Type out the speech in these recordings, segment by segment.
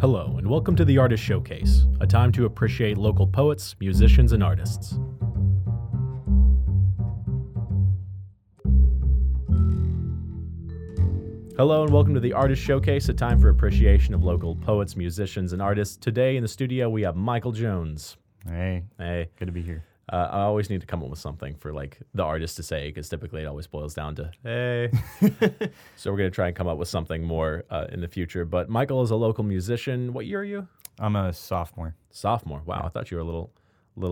Hello, and welcome to the Artist Showcase, a time to appreciate local poets, musicians, and artists. Hello and welcome to the Artist Showcase, a time for appreciation of local poets, musicians, and artists. Today in the studio we have Michael Jones. Hey. Hey. Good to be here. I always need to come up with something for like the artist to say because typically it always boils down to, hey. So we're going to try and come up with something more in the future. But Michael is a local musician. What year are you? I'm a sophomore. Sophomore. Wow. Yeah. I thought you were a little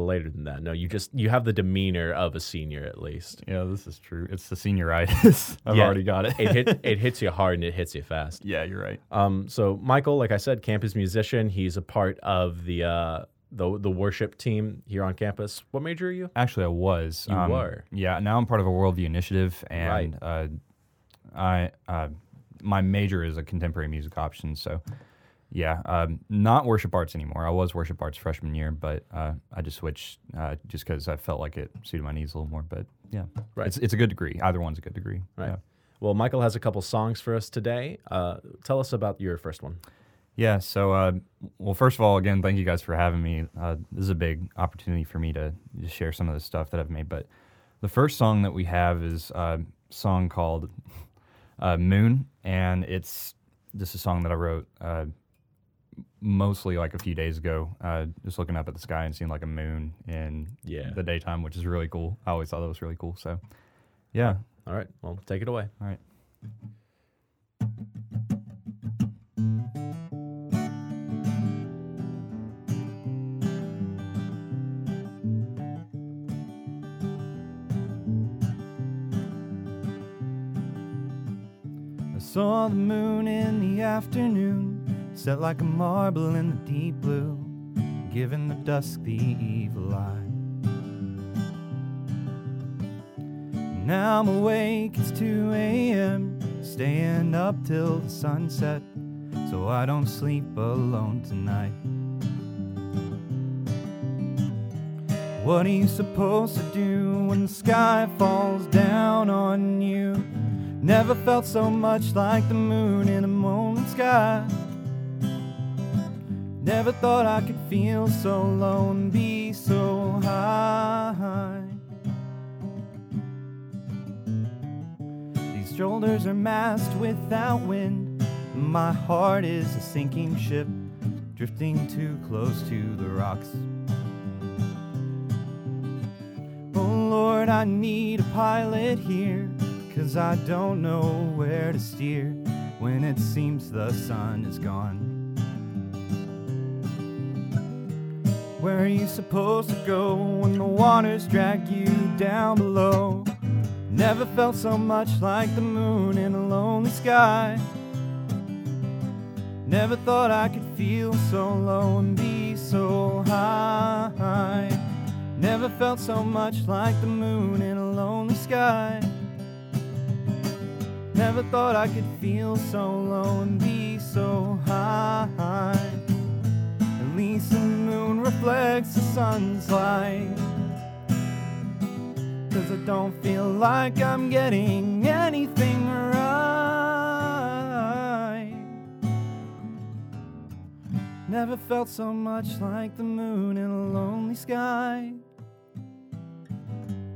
later than that. No, you have the demeanor of a senior at least. Yeah, this is true. It's the senioritis. I've already got it. It hits you hard and it hits you fast. Yeah, you're right. So Michael, like I said, campus musician. He's a part of the worship team here on campus. What major are you? Actually, I was. You were. Yeah. Now I'm part of a Worldview Initiative, and right. My major is a contemporary music option. So. Yeah, not worship arts anymore. I was worship arts freshman year, but I just switched just because I felt like it suited my needs a little more. But yeah, right. It's a good degree. Either one's a good degree. Right. Yeah. Well, Michael has a couple songs for us today. Tell us about your first one. Yeah, so, well, first of all, again, thank you guys for having me. This is a big opportunity for me to just share some of the stuff that I've made. But the first song that we have is a song called Moon, and it's just a song that I wrote mostly like a few days ago, just looking up at the sky and seeing like a moon in the daytime, which is really cool. I always thought that was really cool. So, yeah. All right. Well, take it away. All right. I saw the moon in the afternoon, set like a marble in the deep blue, giving the dusk the evil eye. Now I'm awake, it's 2 a.m., staying up till the sunset, so I don't sleep alone tonight. What are you supposed to do when the sky falls down on you? Never felt so much like the moon in a moonlit sky. Never thought I could feel so low and be so high. These shoulders are massed without wind. My heart is a sinking ship, drifting too close to the rocks. Oh Lord, I need a pilot here, 'cause I don't know where to steer when it seems the sun is gone. Where are you supposed to go when the waters drag you down below? Never felt so much like the moon in a lonely sky. Never thought I could feel so low and be so high. Never felt so much like the moon in a lonely sky. Never thought I could feel so low and be so high. At least the moon reflects the sun's light, 'cause I don't feel like I'm getting anything right. Never felt so much like the moon in a lonely sky.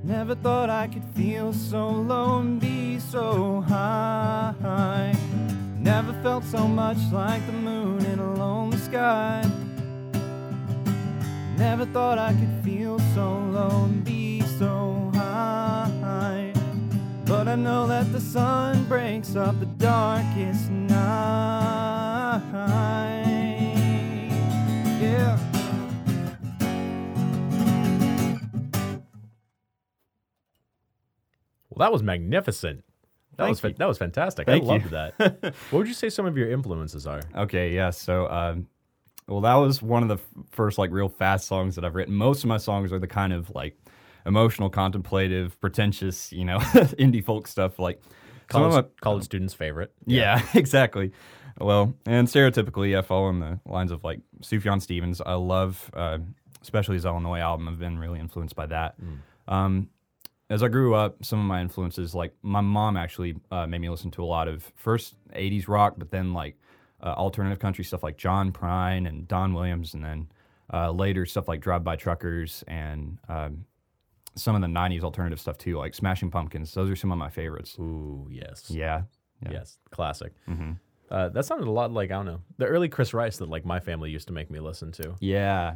Never thought I could feel so low and be so high. Never felt so much like the moon in a lonely sky. Never thought I could feel so low and be so high. But I know that the sun breaks up the darkest night. Yeah. Well, that was magnificent. That was fantastic. I loved that. What would you say some of your influences are? Okay, yeah, so... Well, that was one of the first like real fast songs that I've written. Most of my songs are the kind of like emotional, contemplative, pretentious, indie folk stuff. Like college students' favorite. Yeah, exactly. Well, and stereotypically, I follow in the lines of like Sufjan Stevens. I love, especially his Illinois album. I've been really influenced by that. As I grew up, some of my influences, like my mom actually made me listen to a lot of first 80s rock, but then like alternative country stuff like John Prine and Don Williams, and then later stuff like Drive-By Truckers and some of the 90s alternative stuff too, like Smashing Pumpkins. Those are some of my favorites. Ooh, yes. Yeah. Yes, classic. Mm-hmm. That sounded a lot like, I don't know, the early Chris Rice that like my family used to make me listen to. Yeah.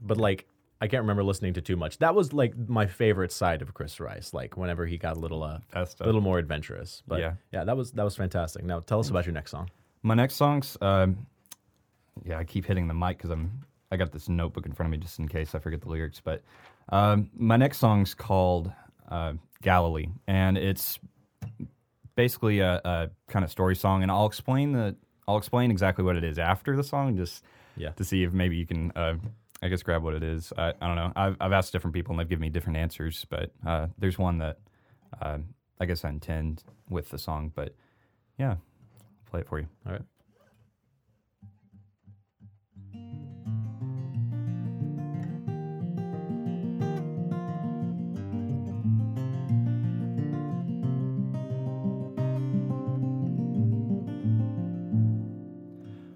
But like I can't remember listening to too much. That was like my favorite side of Chris Rice, like whenever he got a little more adventurous. But yeah, that was fantastic. Now tell us about your next song. My next song's, I keep hitting the mic because I got this notebook in front of me just in case I forget the lyrics. But my next song's called Galilee, and it's basically a kind of story song, and I'll explain exactly what it is after the song, just to see if maybe you can, I guess, grab what it is. I don't know. I've asked different people, and they've given me different answers, but there's one that I guess I intend with the song, but yeah, I'll play it for you. All right.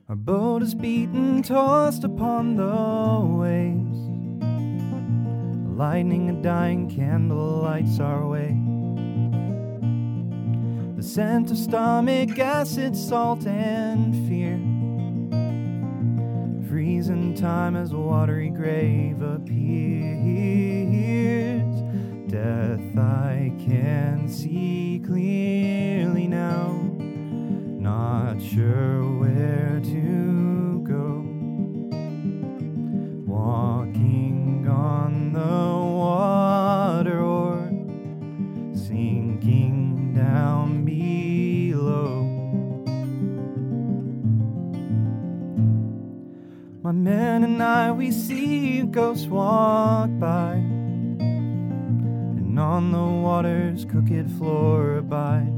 Our boat is beaten, tossed upon the waves. Lighting a dying candle lights our way. The scent of stomach acid, salt, and fear. Freezing time as a watery grave appears. Death I can see clearly now. Not sure where to go. Walking on the water or sinking down below. My men and I, we see a ghost walk by, and on the water's crooked floor abide.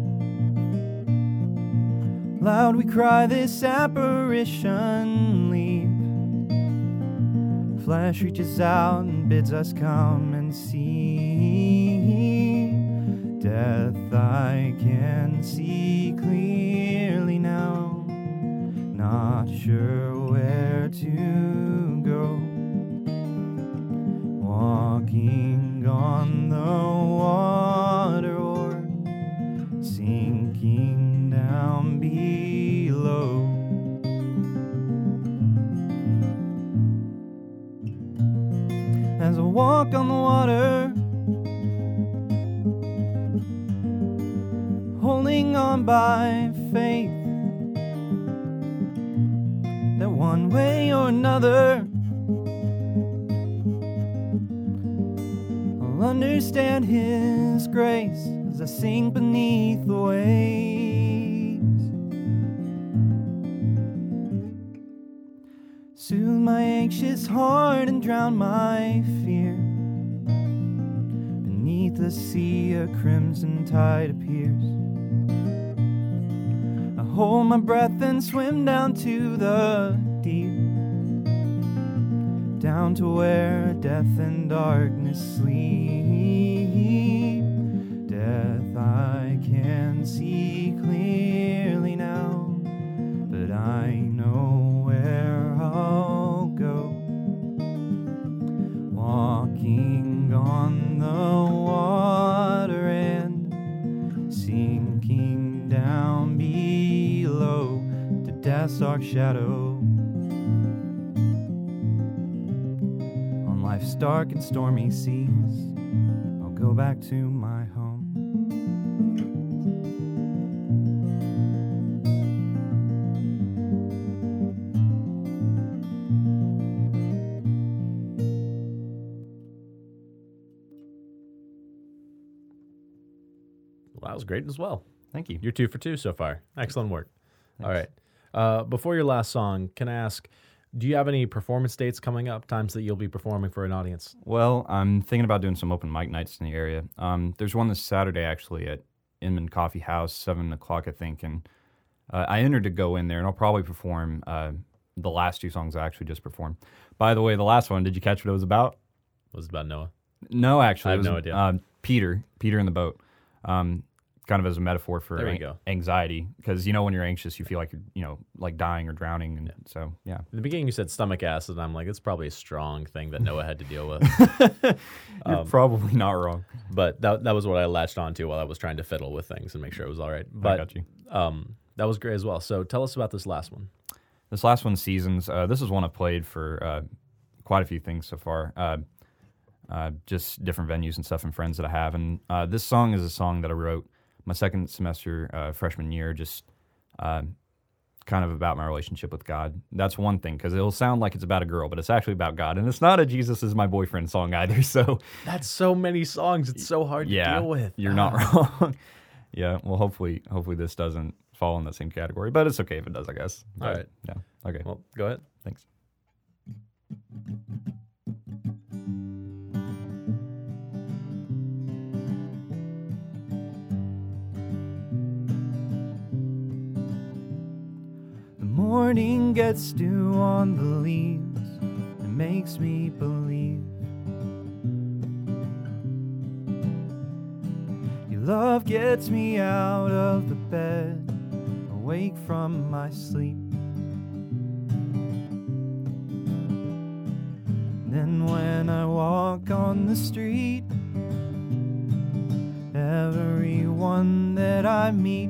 Loud we cry this apparition leave. Flash reaches out and bids us come and see. Death I can see clearly now. Not sure where to go. Walking on the water or sinking down below. As I walk on the water, holding on by faith that one way or another I'll understand His grace as I sink beneath the waves. Soothe my anxious heart and drown my fear. Beneath the sea a crimson tide appears. I hold my breath and swim down to the deep, down to where death and darkness sleep. Death I can see clearly now, but I know where I'll go. Walking on the water and sinking down below to death's dark shadow. On life's dark and stormy seas, I'll go back to my home. That was great as well. Thank you. You're 2 for 2 so far. Excellent work. Thanks. All right. Before your last song, can I ask, do you have any performance dates coming up, times that you'll be performing for an audience? Well, I'm thinking about doing some open mic nights in the area. There's one this Saturday, actually, at Inman Coffee House, 7 o'clock, I think. And I entered to go in there, and I'll probably perform the last 2 songs I actually just performed. By the way, the last one, did you catch what it was about? Was it about Noah? No, actually. I have no idea. Peter in the boat. kind of as a metaphor for anxiety, because, you know, when you're anxious, you feel like you're dying or drowning, and so yeah. In the beginning, you said stomach acid, and I'm like, it's probably a strong thing that Noah had to deal with. You're probably not wrong. But that was what I latched onto while I was trying to fiddle with things and make sure it was all right. But I got you. That was great as well. So tell us about this last one. This last one, Seasons. This is one I've played for quite a few things so far. Just different venues and stuff and friends that I have. And this song is a song that I wrote my second semester freshman year, just kind of about my relationship with God. That's one thing, because it'll sound like it's about a girl, but it's actually about God. And it's not a Jesus is my boyfriend song either. So that's so many songs. It's so hard to deal with. You're not wrong. Yeah, well, hopefully this doesn't fall in that same category, but it's okay if it does, I guess. All right. Yeah. Okay. Well, go ahead. Thanks. Morning gets dew on the leaves and makes me believe your love gets me out of the bed, awake from my sleep. And then when I walk on the street, everyone that I meet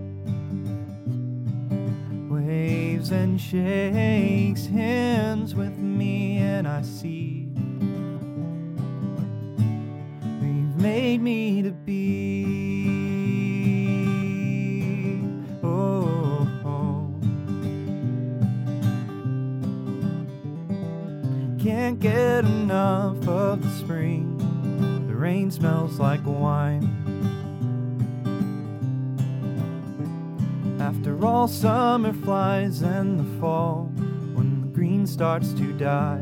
waves and shakes hands with me, and I see you've made me to be. Oh, oh. Can't get enough of the spring. The rain smells like wine. After all, summer flies and the fall, when the green starts to die.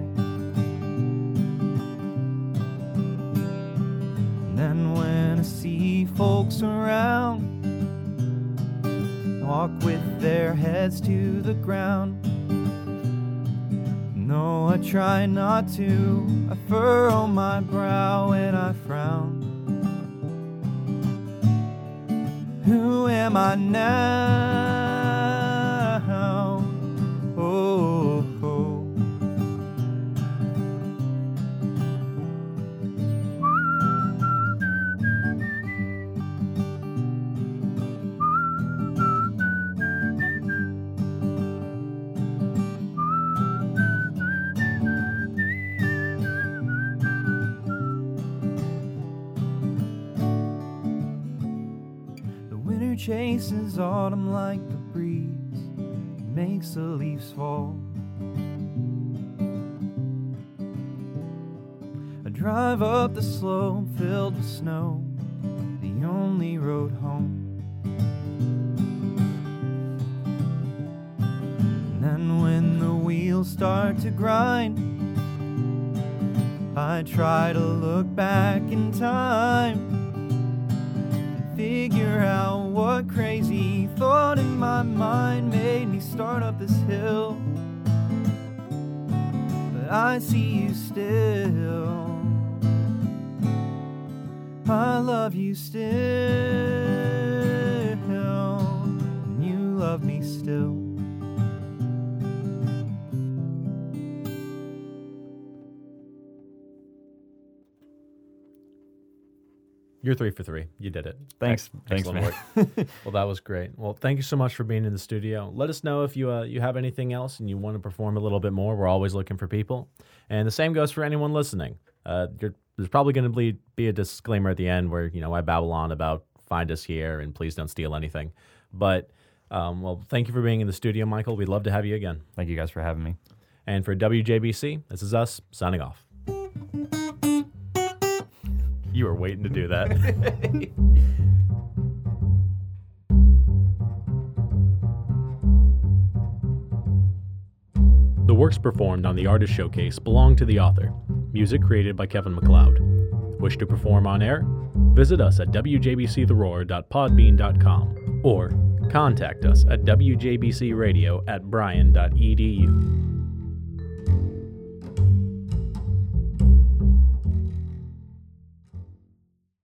And then when I see folks around, walk with their heads to the ground. No, I try not to. I furrow my brow and I frown. Who am I now? Oh, oh. Chases autumn like the breeze, makes the leaves fall. I drive up the slope filled with snow, the only road home. And then when the wheels start to grind, I try to look back in time, figure out what crazy thought in my mind made me start up this hill. But I see you still. I love you still. And you love me still. You're 3 for 3. You did it. Thanks. Excellent work. Well, that was great. Well, thank you so much for being in the studio. Let us know if you you have anything else and you want to perform a little bit more. We're always looking for people. And the same goes for anyone listening. There's probably going to be a disclaimer at the end where, I babble on about find us here and please don't steal anything. But, well, thank you for being in the studio, Michael. We'd love to have you again. Thank you guys for having me. And for WJBC, this is us signing off. You were waiting to do that. The works performed on the Artist Showcase belong to the author. Music created by Kevin MacLeod. Wish to perform on air? Visit us at wjbctheroar.podbean.com or contact us at wjbcradio@brian.edu.